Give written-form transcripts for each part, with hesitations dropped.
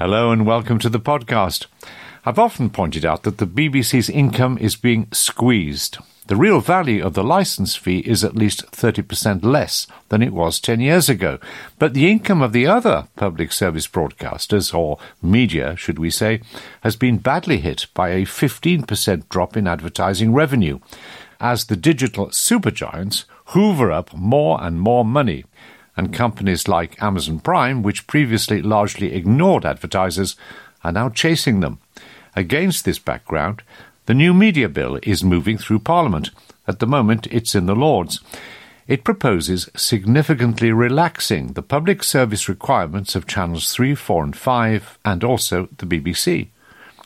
Hello and welcome to the podcast. I've often pointed out that the BBC's income is being squeezed. The real value of the licence fee is at least 30% less than it was 10 years ago. But the income of the other public service broadcasters, or media, should we say, has been badly hit by a 15% drop in advertising revenue, as the digital supergiants hoover up more and more money. And companies like Amazon Prime, which previously largely ignored advertisers, are now chasing them. Against this background, the new Media Bill is moving through Parliament. At the moment, it's in the Lords. It proposes significantly relaxing the public service requirements of Channels 3, 4 and 5, and also the BBC.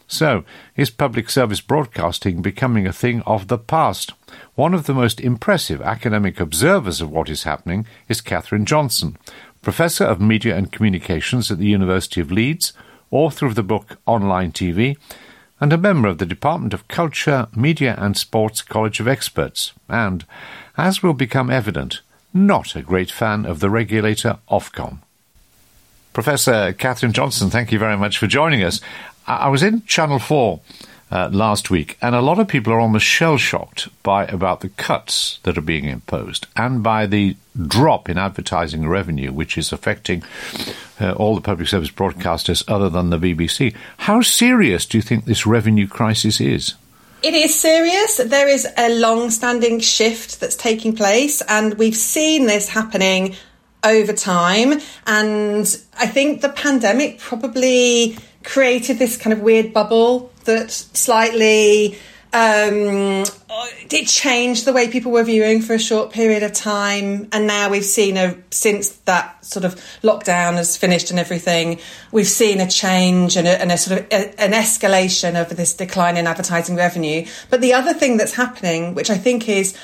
So, is public service broadcasting becoming a thing of the past? One of the most impressive academic observers of what is happening is Catherine Johnson, Professor of Media and Communications at the University of Leeds, author of the book Online TV, and a member of the Department of Culture, Media and Sports College of Experts, and, as will become evident, not a great fan of the regulator Ofcom. Professor Catherine Johnson, thank you very much for joining us. I was in Channel 4 last week, and a lot of people are almost shell-shocked about the cuts that are being imposed and by the drop in advertising revenue, which is affecting all the public service broadcasters other than the BBC. How serious do you think this revenue crisis is? It is serious. There is a long-standing shift that's taking place, and we've seen this happening over time. And I think the pandemic probably created this kind of weird bubble that slightly did change the way people were viewing for a short period of time. And now we've seen, since that sort of lockdown has finished and everything, we've seen a change and an escalation of this decline in advertising revenue. But the other thing that's happening, which I think is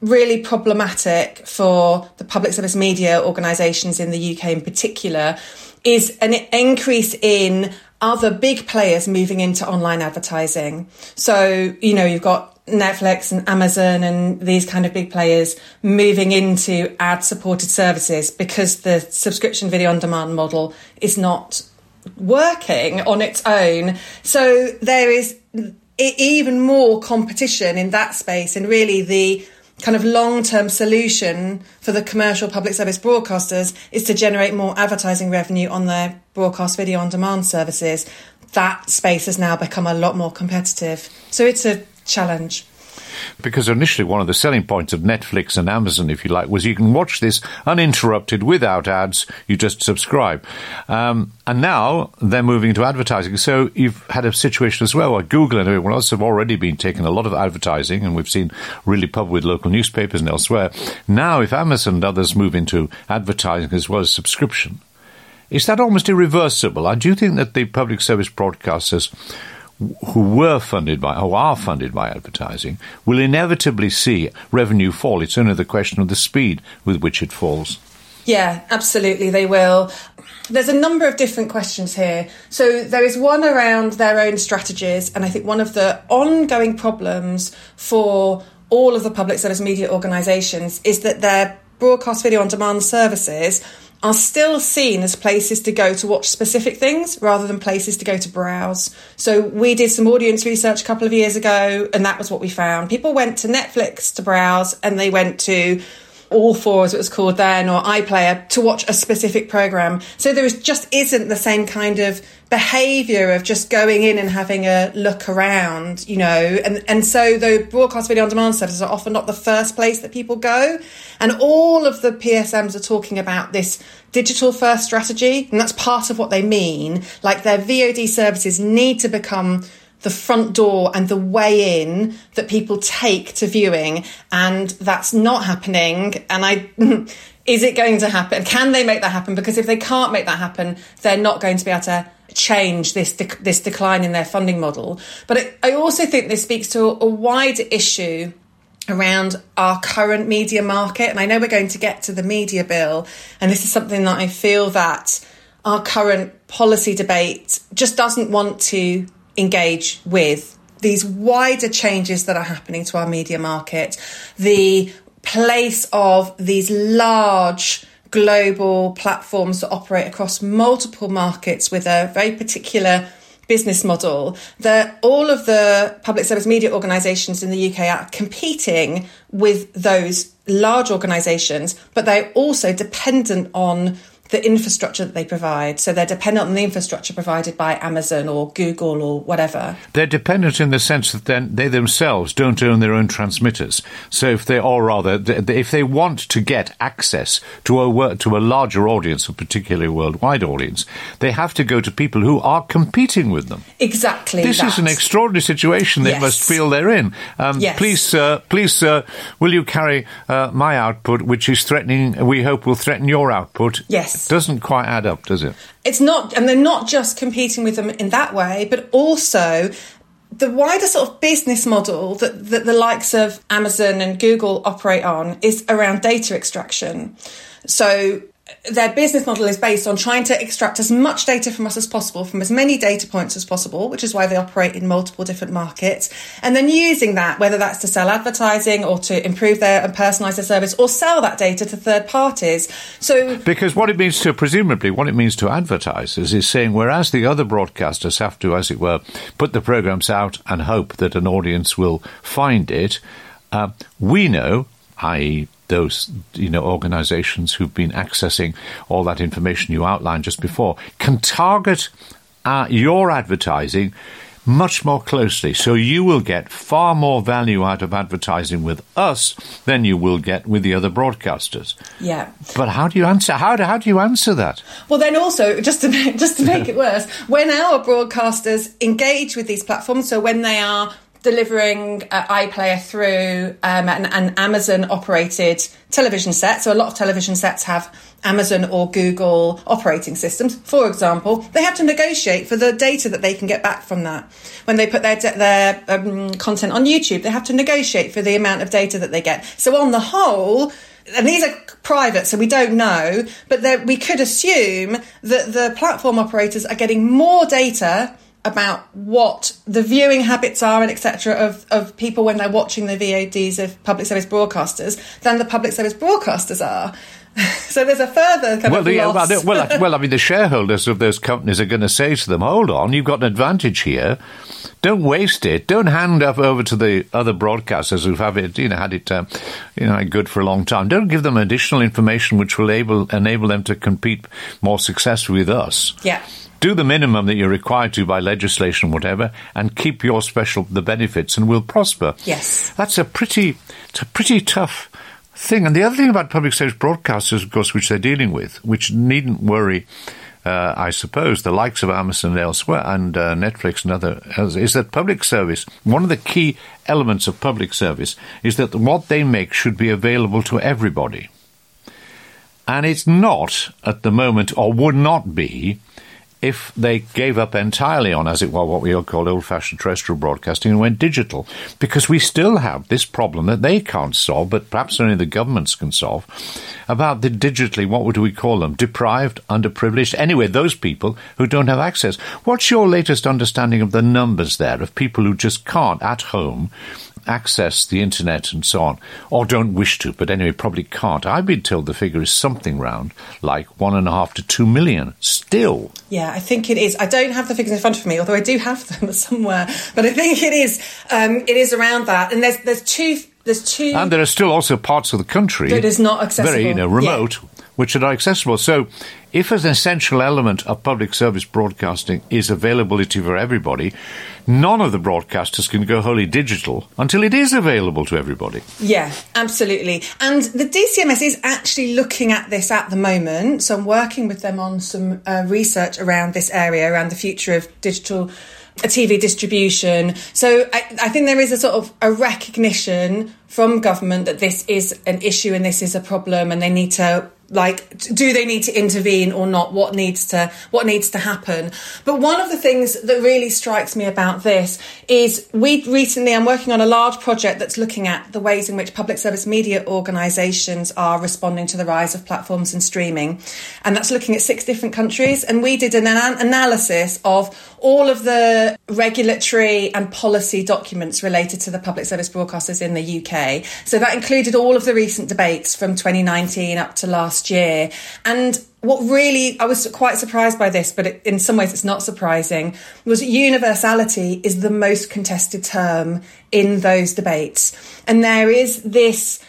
really problematic for the public service media organisations in the UK in particular, is an increase in other big players moving into online advertising. So, you know, you've got Netflix and Amazon and these kind of big players moving into ad-supported services because the subscription video on demand model is not working on its own. So there is even more competition in that space, and really the kind of long-term solution for the commercial public service broadcasters is to generate more advertising revenue on their broadcast video on demand services. That space has now become a lot more competitive. So it's a challenge. Because initially one of the selling points of Netflix and Amazon, if you like, was you can watch this uninterrupted without ads, you just subscribe. And now they're moving to advertising. So you've had a situation as well where Google and everyone else have already been taking a lot of advertising, and we've seen really pub with local newspapers and elsewhere. Now if Amazon and others move into advertising as well as subscription, is that almost irreversible? I do think that the public service broadcasters who were funded by, or are funded by advertising, will inevitably see revenue fall. It's only the question of the speed with which it falls. Yeah, absolutely, they will. There's a number of different questions here. So there is one around their own strategies, and I think one of the ongoing problems for all of the public service media organisations is that their broadcast video on demand services are still seen as places to go to watch specific things rather than places to go to browse. So we did some audience research a couple of years ago, and that was what we found. People went to Netflix to browse, and they went to All 4, as it was called then, or iPlayer, to watch a specific programme. So there just isn't the same kind of behaviour of just going in and having a look around, you know. And so the broadcast video on demand services are often not the first place that people go. And all of the PSMs are talking about this digital first strategy, and that's part of what they mean. Like, their VOD services need to become the front door and the way in that people take to viewing, and that's not happening. And is it going to happen? Can they make that happen? Because if they can't make that happen, they're not going to be able to change this decline in their funding model. But I also think this speaks to a wider issue around our current media market. And I know we're going to get to the media bill, and this is something that I feel that our current policy debate just doesn't want to engage with. These wider changes that are happening to our media market, the place of these large global platforms that operate across multiple markets with a very particular business model, that all of the public service media organisations in the UK are competing with those large organisations, but they're also dependent on the infrastructure that they provide. So they're dependent on the infrastructure provided by Amazon or Google or whatever. They're dependent in the sense that they themselves don't own their own transmitters. So if they want to get access to a larger audience, a particularly worldwide audience, they have to go to people who are competing with them. Exactly. This is an extraordinary situation they must feel they're in. Yes. Please, sir, will you carry my output, which is threatening, we hope will threaten your output? Yes. It doesn't quite add up, does it? It's not, and they're not just competing with them in that way, but also the wider sort of business model that the likes of Amazon and Google operate on is around data extraction. So their business model is based on trying to extract as much data from us as possible, from as many data points as possible, which is why they operate in multiple different markets, and then using that, whether that's to sell advertising or to improve their and personalise their service or sell that data to third parties. So, because what it means to advertisers is saying, whereas the other broadcasters have to, as it were, put the programmes out and hope that an audience will find it, we know, i.e., those organisations who've been accessing all that information you outlined just before, can target your advertising much more closely. So you will get far more value out of advertising with us than you will get with the other broadcasters. Yeah. But how do you answer? How do you answer that? Well, then also, just to make it worse, when our broadcasters engage with these platforms, so when they are delivering iPlayer through an Amazon-operated television set. So a lot of television sets have Amazon or Google operating systems, for example. They have to negotiate for the data that they can get back from that. When they put their content on YouTube, they have to negotiate for the amount of data that they get. So on the whole, and these are private, so we don't know, but we could assume that the platform operators are getting more data about what the viewing habits are and etc. of people when they're watching the VODs of public service broadcasters than the public service broadcasters are. So there's a further kind of loss. I mean, the shareholders of those companies are going to say to them, hold on, you've got an advantage here. Don't waste it. Don't hand up over to the other broadcasters who've had it good for a long time. Don't give them additional information which will enable them to compete more successfully with us. Yeah. Do the minimum that you're required to by legislation, whatever, and keep the benefits, and we'll prosper. Yes, that's a pretty tough thing. And the other thing about public service broadcasters, of course, which they're dealing with, which needn't worry, I suppose, the likes of Amazon and elsewhere, and Netflix and others, is that public service. One of the key elements of public service is that what they make should be available to everybody, and it's not at the moment, or would not be, if they gave up entirely on, as it were, what we all call old-fashioned terrestrial broadcasting and went digital, because we still have this problem that they can't solve, but perhaps only the governments can solve, about the digitally, what would we call them, deprived, underprivileged, anyway, those people who don't have access. What's your latest understanding of the numbers there, of people who just can't, at home, access the internet and so on, or don't wish to, but anyway, probably can't? I've been told the figure is something round like 1.5 to 2 million still. Yeah, I think it is. I don't have the figures in front of me, although I do have them somewhere. But I think it is around that. And there's two, and there are still also parts of the country that is not accessible, very remote, yeah, which are not accessible. So, if an essential element of public service broadcasting is availability for everybody, none of the broadcasters can go wholly digital until it is available to everybody. Yeah, absolutely. And the DCMS is actually looking at this at the moment. So I'm working with them on some research around this area, around the future of digital TV distribution. So I think there is a sort of a recognition from government that this is an issue and this is a problem, and they need to, like, do they need to intervene or not? What needs to happen? But one of the things that really strikes me about this is I'm working on a large project that's looking at the ways in which public service media organisations are responding to the rise of platforms and streaming. And that's looking at 6 different countries. And we did an analysis of all of the regulatory and policy documents related to the public service broadcasters in the UK. way. So that included all of the recent debates from 2019 up to last year. And what really, I was quite surprised by this, but in some ways it's not surprising, was universality is the most contested term in those debates. And there is this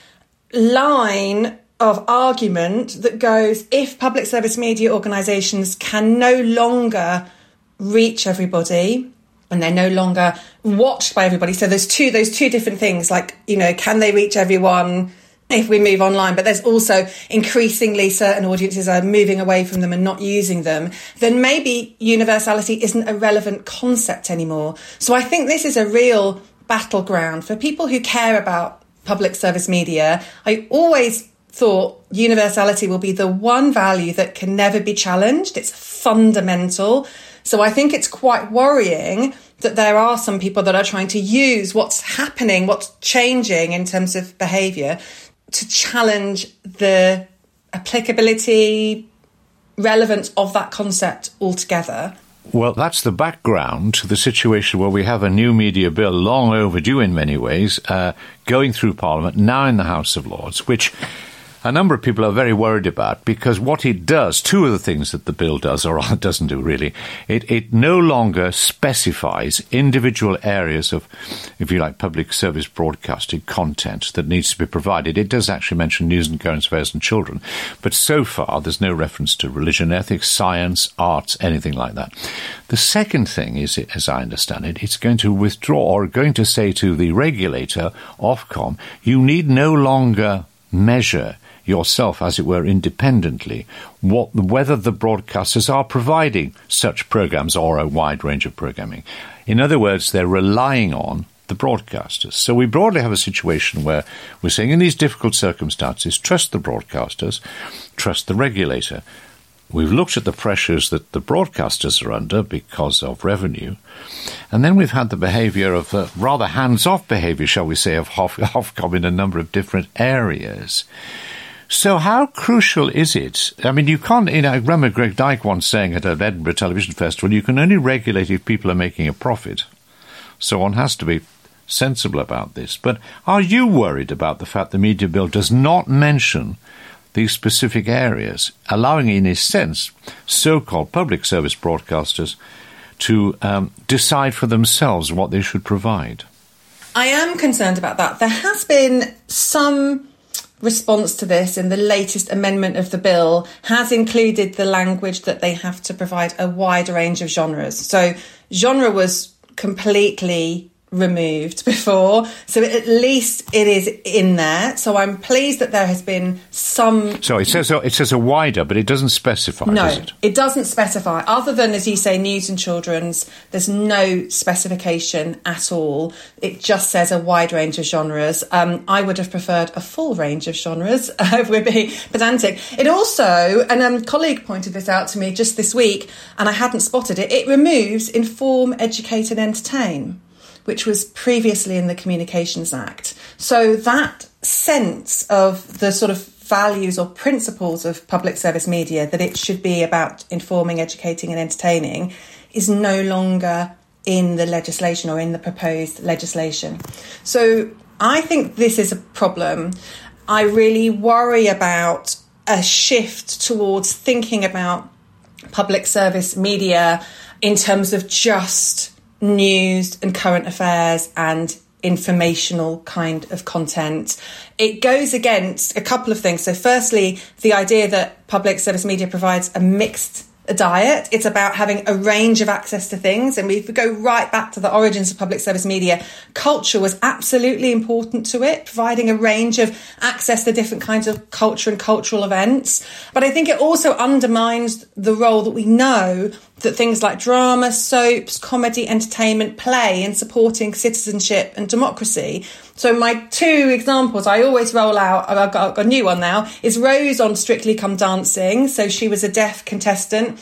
line of argument that goes, if public service media organisations can no longer reach everybody and they're no longer watched by everybody, so those two different things, like, you know, can they reach everyone if we move online, but there's also increasingly certain audiences are moving away from them and not using them, then maybe universality isn't a relevant concept anymore. So I think this is a real battleground for people who care about public service media. I always thought universality will be the one value that can never be challenged. It's fundamental. So I think it's quite worrying that there are some people that are trying to use what's happening, what's changing in terms of behaviour, to challenge the applicability, relevance of that concept altogether. Well, that's the background to the situation where we have a new media bill, long overdue in many ways, going through Parliament, now in the House of Lords, which a number of people are very worried about, because what it does, two of the things that the bill does, or doesn't do really, it no longer specifies individual areas of, if you like, public service broadcasting content that needs to be provided. It does actually mention news and current affairs and children, but so far there's no reference to religion, ethics, science, arts, anything like that. The second thing is, as I understand it, it's going to withdraw, or going to say to the regulator, Ofcom, you need no longer measure yourself, as it were, independently, whether the broadcasters are providing such programmes or a wide range of programming. In other words, they're relying on the broadcasters. So we broadly have a situation where we're saying, in these difficult circumstances, trust the broadcasters, trust the regulator. We've looked at the pressures that the broadcasters are under because of revenue. And then we've had the behaviour of rather hands-off behaviour, shall we say, of Ofcom in a number of different areas. So how crucial is it? I mean, you can't, you know, I remember Greg Dyke once saying at an Edinburgh television festival, you can only regulate if people are making a profit. So one has to be sensible about this. But are you worried about the fact the media bill does not mention these specific areas, allowing, in a sense, so-called public service broadcasters to decide for themselves what they should provide? I am concerned about that. There has been some response to this, in the latest amendment of the bill has included the language that they have to provide a wide range of genres. So genre was completely removed before, so at least it is in there. So I'm pleased that there has been some. So it says a wider, but it doesn't specify. No, does it? It doesn't specify. Other than, as you say, news and children's, there's no specification at all. It just says a wide range of genres. I would have preferred a full range of genres, if we're being pedantic. It also, and a colleague pointed this out to me just this week, and I hadn't spotted it. It removes inform, educate, and entertain, which was previously in the Communications Act. So that sense of the sort of values or principles of public service media, that it should be about informing, educating and entertaining, is no longer in the legislation or in the proposed legislation. So I think this is a problem. I really worry about a shift towards thinking about public service media in terms of just news and current affairs and informational kind of content. It goes against a couple of things. So firstly, the idea that public service media provides a mixed diet. It's about having a range of access to things. And if we go right back to the origins of public service media, culture was absolutely important to it, providing a range of access to different kinds of culture and cultural events. But I think it also undermines the role that we know that things like drama, soaps, comedy, entertainment play in supporting citizenship and democracy. So my two examples I always roll out, I've got a new one now, is Rose on Strictly Come Dancing. So she was a deaf contestant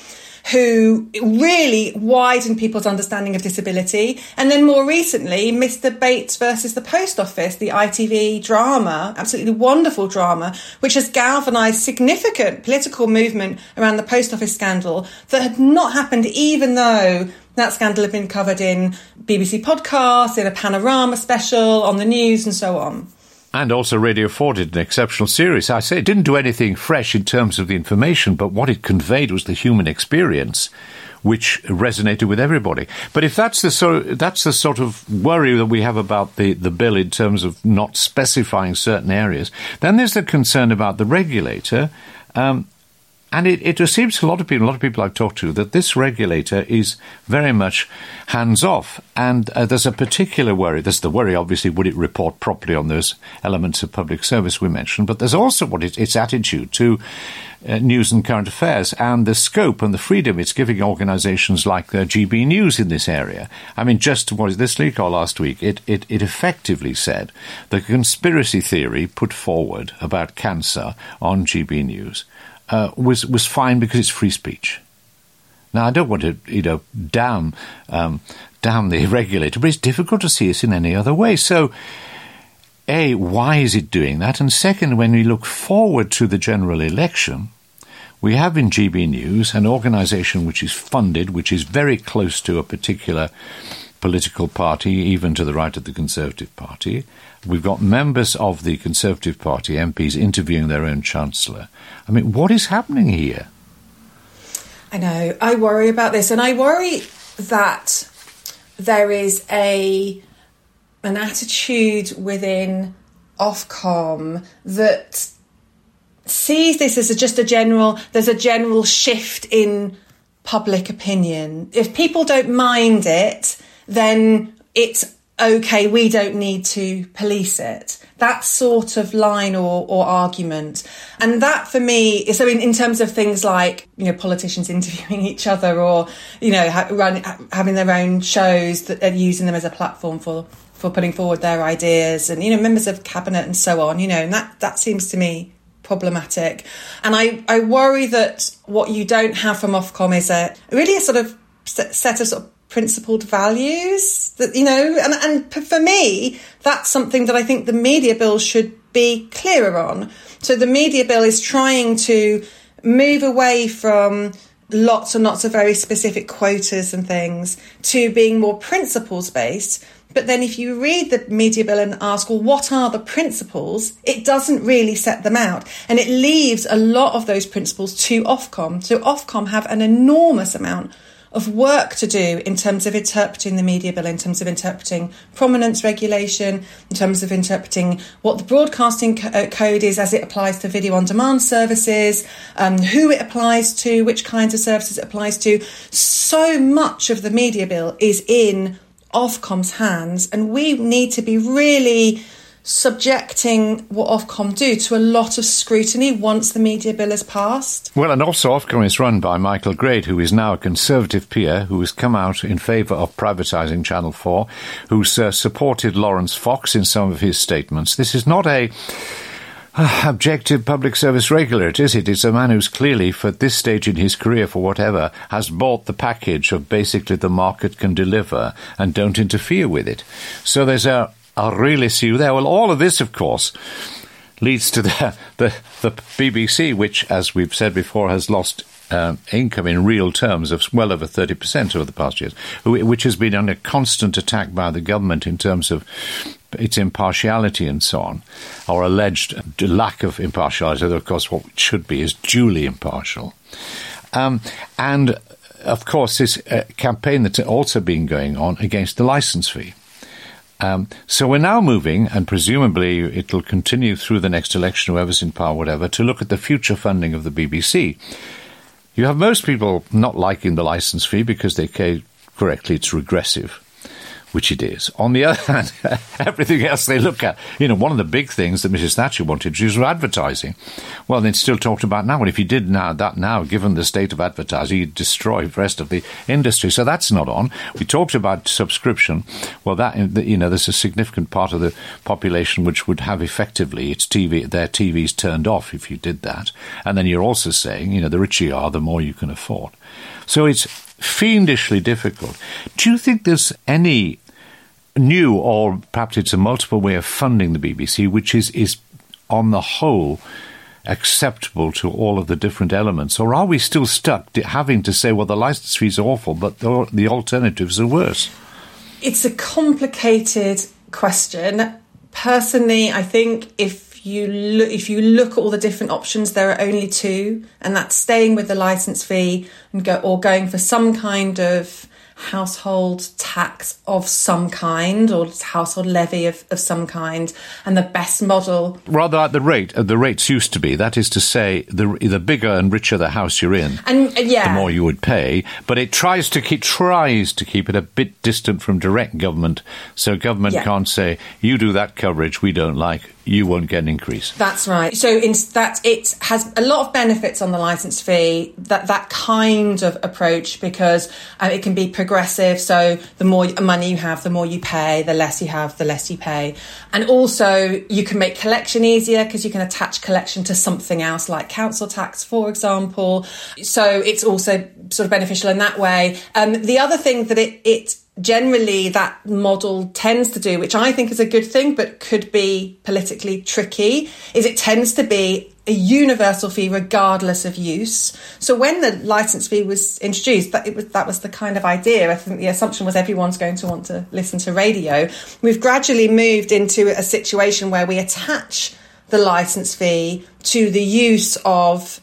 who really widened people's understanding of disability. And then more recently, Mr Bates versus the Post Office, the ITV drama, absolutely wonderful drama, which has galvanised significant political movement around the Post Office scandal that had not happened, even though that scandal had been covered in BBC podcasts, in a Panorama special, on the news and so on. And also Radio 4 did an exceptional series. I say it didn't do anything fresh in terms of the information, but what it conveyed was the human experience, which resonated with everybody. But if that's the sort of worry that we have about the bill in terms of not specifying certain areas, then there's the concern about the regulator. And it just seems to a lot of people I've talked to, that this regulator is very much hands-off. And there's a particular worry. There's the worry, obviously, would it report properly on those elements of public service we mentioned? But there's also what its attitude to news and current affairs and the scope and the freedom it's giving organisations like the GB News in this area. I mean, just this week or last week, it effectively said the conspiracy theory put forward about cancer on GB News was fine because it's free speech. Now, I don't want to, damn the regulator, but it's difficult to see it in any other way. So, A, why is it doing that? And second, when we look forward to the general election, we have in GB News an organisation which is funded, which is very close to a particular political party, even to the right of the Conservative Party. We've got members of the Conservative Party, MPs, interviewing their own Chancellor. I mean, what is happening here? I know. I worry about this, and I worry that there is an attitude within Ofcom that sees this as there's a general shift in public opinion. If people don't mind it, then it's okay, we don't need to police it. That sort of line or argument. And that for me is, I mean, in terms of things like, politicians interviewing each other or, having their own shows that are using them as a platform for putting forward their ideas and, members of cabinet and so on, and that seems to me problematic. And I worry that what you don't have from Ofcom is a sort of set of sort of principled values that, and for me, that's something that I think the media bill should be clearer on. So the media bill is trying to move away from lots and lots of very specific quotas and things to being more principles based. But then if you read the media bill and ask, well, what are the principles? It doesn't really set them out. And it leaves a lot of those principles to Ofcom. So Ofcom have an enormous amount of work to do in terms of interpreting the media bill, in terms of interpreting prominence regulation, in terms of interpreting what the broadcasting code is as it applies to video on demand services, who it applies to, which kinds of services it applies to. So much of the media bill is in Ofcom's hands, and we need to be really subjecting what Ofcom do to a lot of scrutiny once the media bill is passed. Well, and also Ofcom is run by Michael Grade, who is now a Conservative peer, who has come out in favour of privatising Channel 4, who's supported Lawrence Fox in some of his statements. This is not a objective public service regulator, is it? It's a man who's clearly, for this stage in his career, for whatever, has bought the package of basically the market can deliver and don't interfere with it. So there's a real issue there. Well, all of this, of course, leads to the BBC, which, as we've said before, has lost income in real terms of well over 30% over the past years, which has been under constant attack by the government in terms of its impartiality and so on, or alleged lack of impartiality, although, of course, what it should be is duly impartial. And, of course, this campaign that's also been going on against the licence fee. So we're now moving, and presumably it'll continue through the next election, whoever's in power, whatever, to look at the future funding of the BBC. You have most people not liking the licence fee because they say, correctly, it's regressive, which it is. On the other hand, everything else they look at, one of the big things that Mrs Thatcher wanted to introduce was advertising. Well, it's still talked about now. Well, if you did now, given the state of advertising, you'd destroy the rest of the industry. So that's not on. We talked about subscription. Well, that there's a significant part of the population which would have effectively their TVs turned off if you did that. And then you're also saying, the richer you are, the more you can afford. So it's fiendishly difficult. Do you think there's any new, or perhaps it's a multiple way of funding the BBC, which is on the whole acceptable to all of the different elements? Or are we still stuck having to say, well, the licence fees are awful, but the alternatives are worse? It's a complicated question. Personally, I think if you look at all the different options, there are only two, and that's staying with the licence fee and going for some kind of household tax of some kind, or household levy of some kind. And the best model, rather like the rates used to be, that is to say, the bigger and richer the house you're in, and the more you would pay. But it tries to keep it a bit distant from direct government, so government can't say, you do that coverage we don't like, you won't get an increase. That's right. So it has a lot of benefits on the licence fee, that kind of approach, because it can be progressive. So the more money you have, the more you pay, the less you have, the less you pay. And also you can make collection easier because you can attach collection to something else, like council tax, for example. So it's also sort of beneficial in that way. The other thing that it generally that model tends to do, which I think is a good thing but could be politically tricky, is it tends to be a universal fee regardless of use. So when the licence fee was introduced, that was the kind of idea. I think the assumption was everyone's going to want to listen to radio. We've gradually moved into a situation where we attach the licence fee to the use of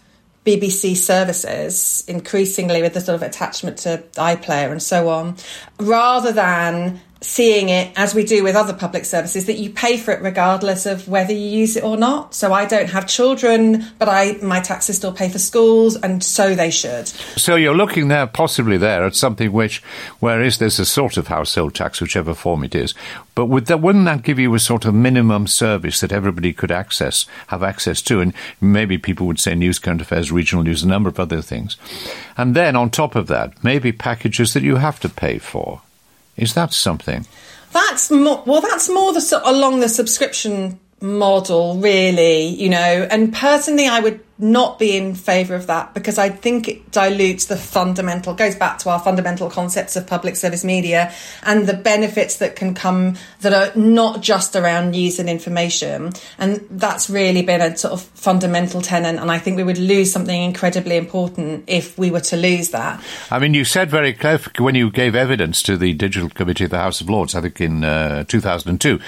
BBC services, increasingly with the sort of attachment to iPlayer and so on, rather than seeing it as we do with other public services, that you pay for it regardless of whether you use it or not. So I don't have children, but my taxes still pay for schools, and so they should. So you're looking there, possibly there, at something whereas there's a sort of household tax, whichever form it is, but wouldn't that give you a sort of minimum service that everybody could have access to? And maybe people would say news, current affairs, regional news, a number of other things. And then on top of that, maybe packages that you have to pay for. Is that something? That's more along the subscription model, really, you know. And personally, I would not be in favour of that, because I think it dilutes goes back to our fundamental concepts of public service media and the benefits that can come that are not just around news and information. And that's really been a sort of fundamental tenet, and I think we would lose something incredibly important if we were to lose that. I mean, you said very clearly when you gave evidence to the Digital Committee of the House of Lords, I think in 2002,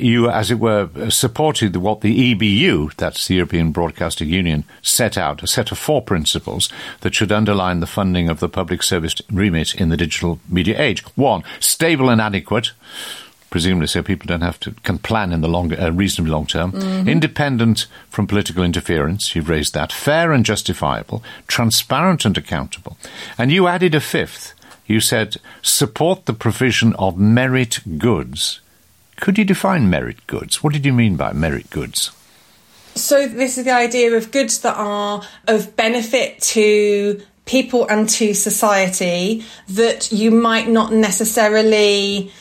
you, as it were, supported what the EBU, that's the European Broadcasting Union, set out a set of 4 principles that should underline the funding of the public service remit in the digital media age. 1, stable and adequate, presumably so people don't have to can plan in the reasonably long term. Mm-hmm. Independent from political interference, you've raised that. Fair and justifiable, transparent and accountable. And you added a 5th. You said support the provision of merit goods. Could you define merit goods? What did you mean by merit goods? So this is the idea of goods that are of benefit to people and to society that you might not necessarily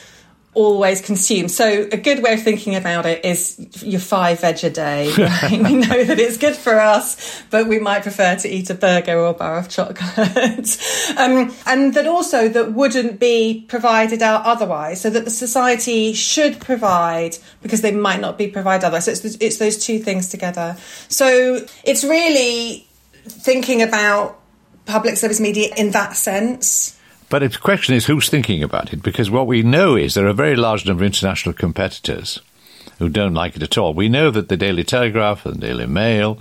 always consume. So a good way of thinking about it is your 5 veg a day. Right? We know that it's good for us, but we might prefer to eat a burger or a bar of chocolate. And that also that wouldn't be provided out otherwise, so that the society should provide because they might not be provided otherwise. So it's those two things together. So it's really thinking about public service media in that sense. But the question is, who's thinking about it? Because what we know is there are a very large number of international competitors who don't like it at all. We know that the Daily Telegraph and the Daily Mail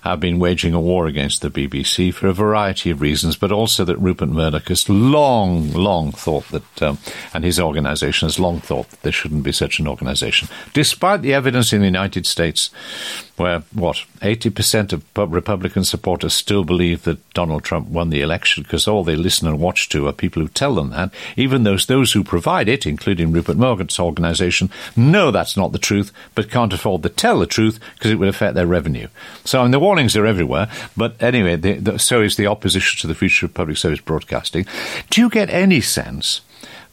have been waging a war against the BBC for a variety of reasons, but also that Rupert Murdoch has long thought that, and his organisation has long thought that there shouldn't be such an organisation. Despite the evidence in the United States, where, 80% of Republican supporters still believe that Donald Trump won the election, because all they listen and watch to are people who tell them that, even those who provide it, including Rupert Murdoch's organisation, know that's not the truth, but can't afford to tell the truth because it would affect their revenue. So, and the warnings are everywhere, but anyway, so is the opposition to the future of public service broadcasting. Do you get any sense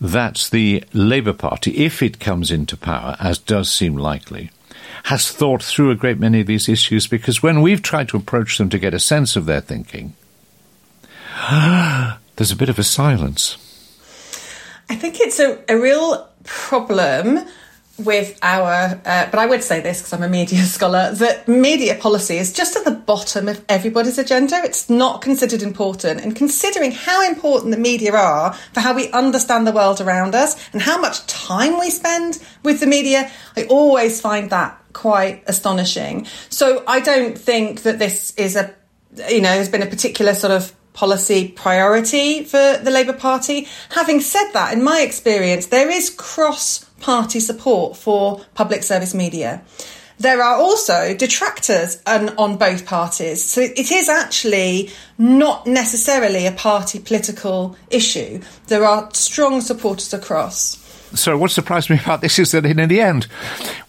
that the Labour Party, if it comes into power, as does seem likely, has thought through a great many of these issues? Because when we've tried to approach them to get a sense of their thinking, there's a bit of a silence. I think it's a real problem with our, but I would say this because I'm a media scholar, that media policy is just at the bottom of everybody's agenda. It's not considered important. And considering how important the media are for how we understand the world around us and how much time we spend with the media, I always find that quite astonishing. So I don't think that this is a, you know, there's been a particular sort of policy priority for the Labour Party. Having said that, in my experience, there is cross-party support for public service media. There are also detractors on both parties. So it is actually not necessarily a party political issue. There are strong supporters across. So what surprised me about this is that in the end,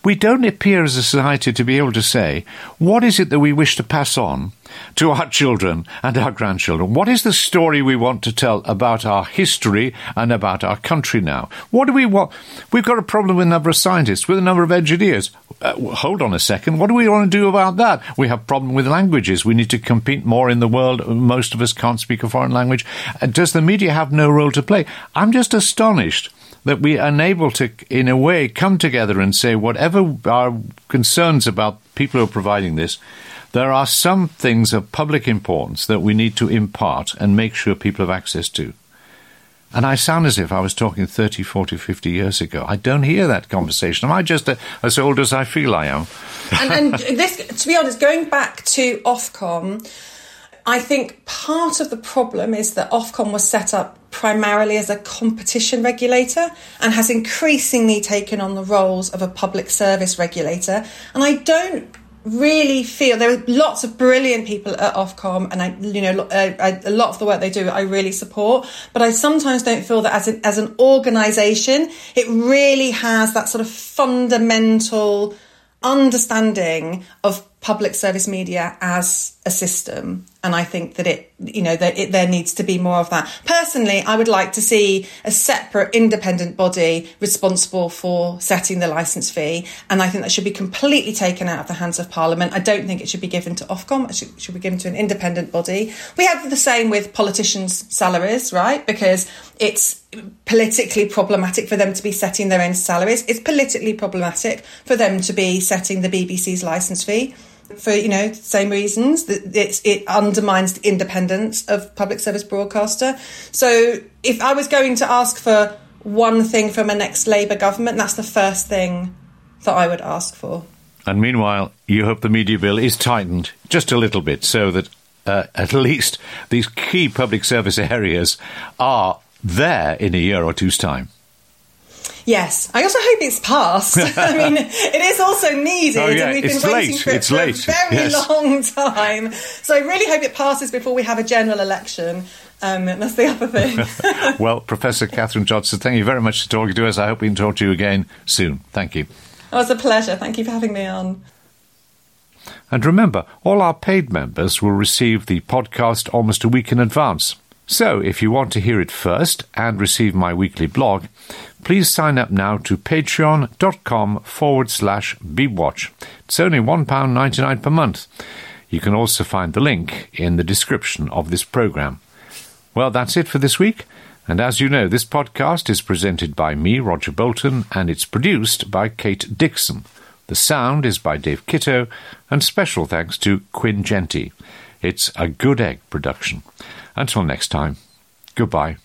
we don't appear as a society to be able to say, what is it that we wish to pass on to our children and our grandchildren? What is the story we want to tell about our history and about our country now? What do we want? We've got a problem with the number of scientists, with the number of engineers. Hold on a second. What do we want to do about that? We have a problem with languages. We need to compete more in the world. Most of us can't speak a foreign language. Does the media have no role to play? I'm just astonished that we are unable to, in a way, come together and say whatever our concerns about people who are providing this, there are some things of public importance that we need to impart and make sure people have access to. And I sound as if I was talking 30, 40, 50 years ago. I don't hear that conversation. Am I just as old as I feel I am? And this, to be honest, going back to Ofcom, I think part of the problem is that Ofcom was set up primarily as a competition regulator and has increasingly taken on the roles of a public service regulator. And I don't really feel, there are lots of brilliant people at Ofcom, and a lot of the work they do I really support, but I sometimes don't feel that as an organisation it really has that sort of fundamental understanding of public service media as a system. And I think that there needs to be more of that. Personally, I would like to see a separate independent body responsible for setting the licence fee. And I think that should be completely taken out of the hands of Parliament. I don't think it should be given to Ofcom. It should be given to an independent body. We have the same with politicians' salaries, right? Because it's politically problematic for them to be setting their own salaries. It's politically problematic for them to be setting the BBC's licence fee. For, same reasons, that it undermines the independence of public service broadcaster. So if I was going to ask for one thing from a next Labour government, that's the first thing that I would ask for. And meanwhile, you hope the media bill is tightened just a little bit so that at least these key public service areas are there in a year or two's time. Yes. I also hope it's passed. I mean, it is also needed. Oh, yeah. And we've been waiting for it for a very long time. So I really hope it passes before we have a general election. And that's the other thing. Well, Professor Catherine Johnson, thank you very much for talking to us. I hope we can talk to you again soon. Thank you. Oh, it's a pleasure. Thank you for having me on. And remember, all our paid members will receive the podcast almost a week in advance. So, if you want to hear it first and receive my weekly blog, please sign up now to patreon.com/BWatch. It's only £1.99 per month. You can also find the link in the description of this programme. Well, that's it for this week. And as you know, this podcast is presented by me, Roger Bolton, and it's produced by Kate Dixon. The sound is by Dave Kitto, and special thanks to Quinn Genty. It's a Good Egg production. Until next time, goodbye.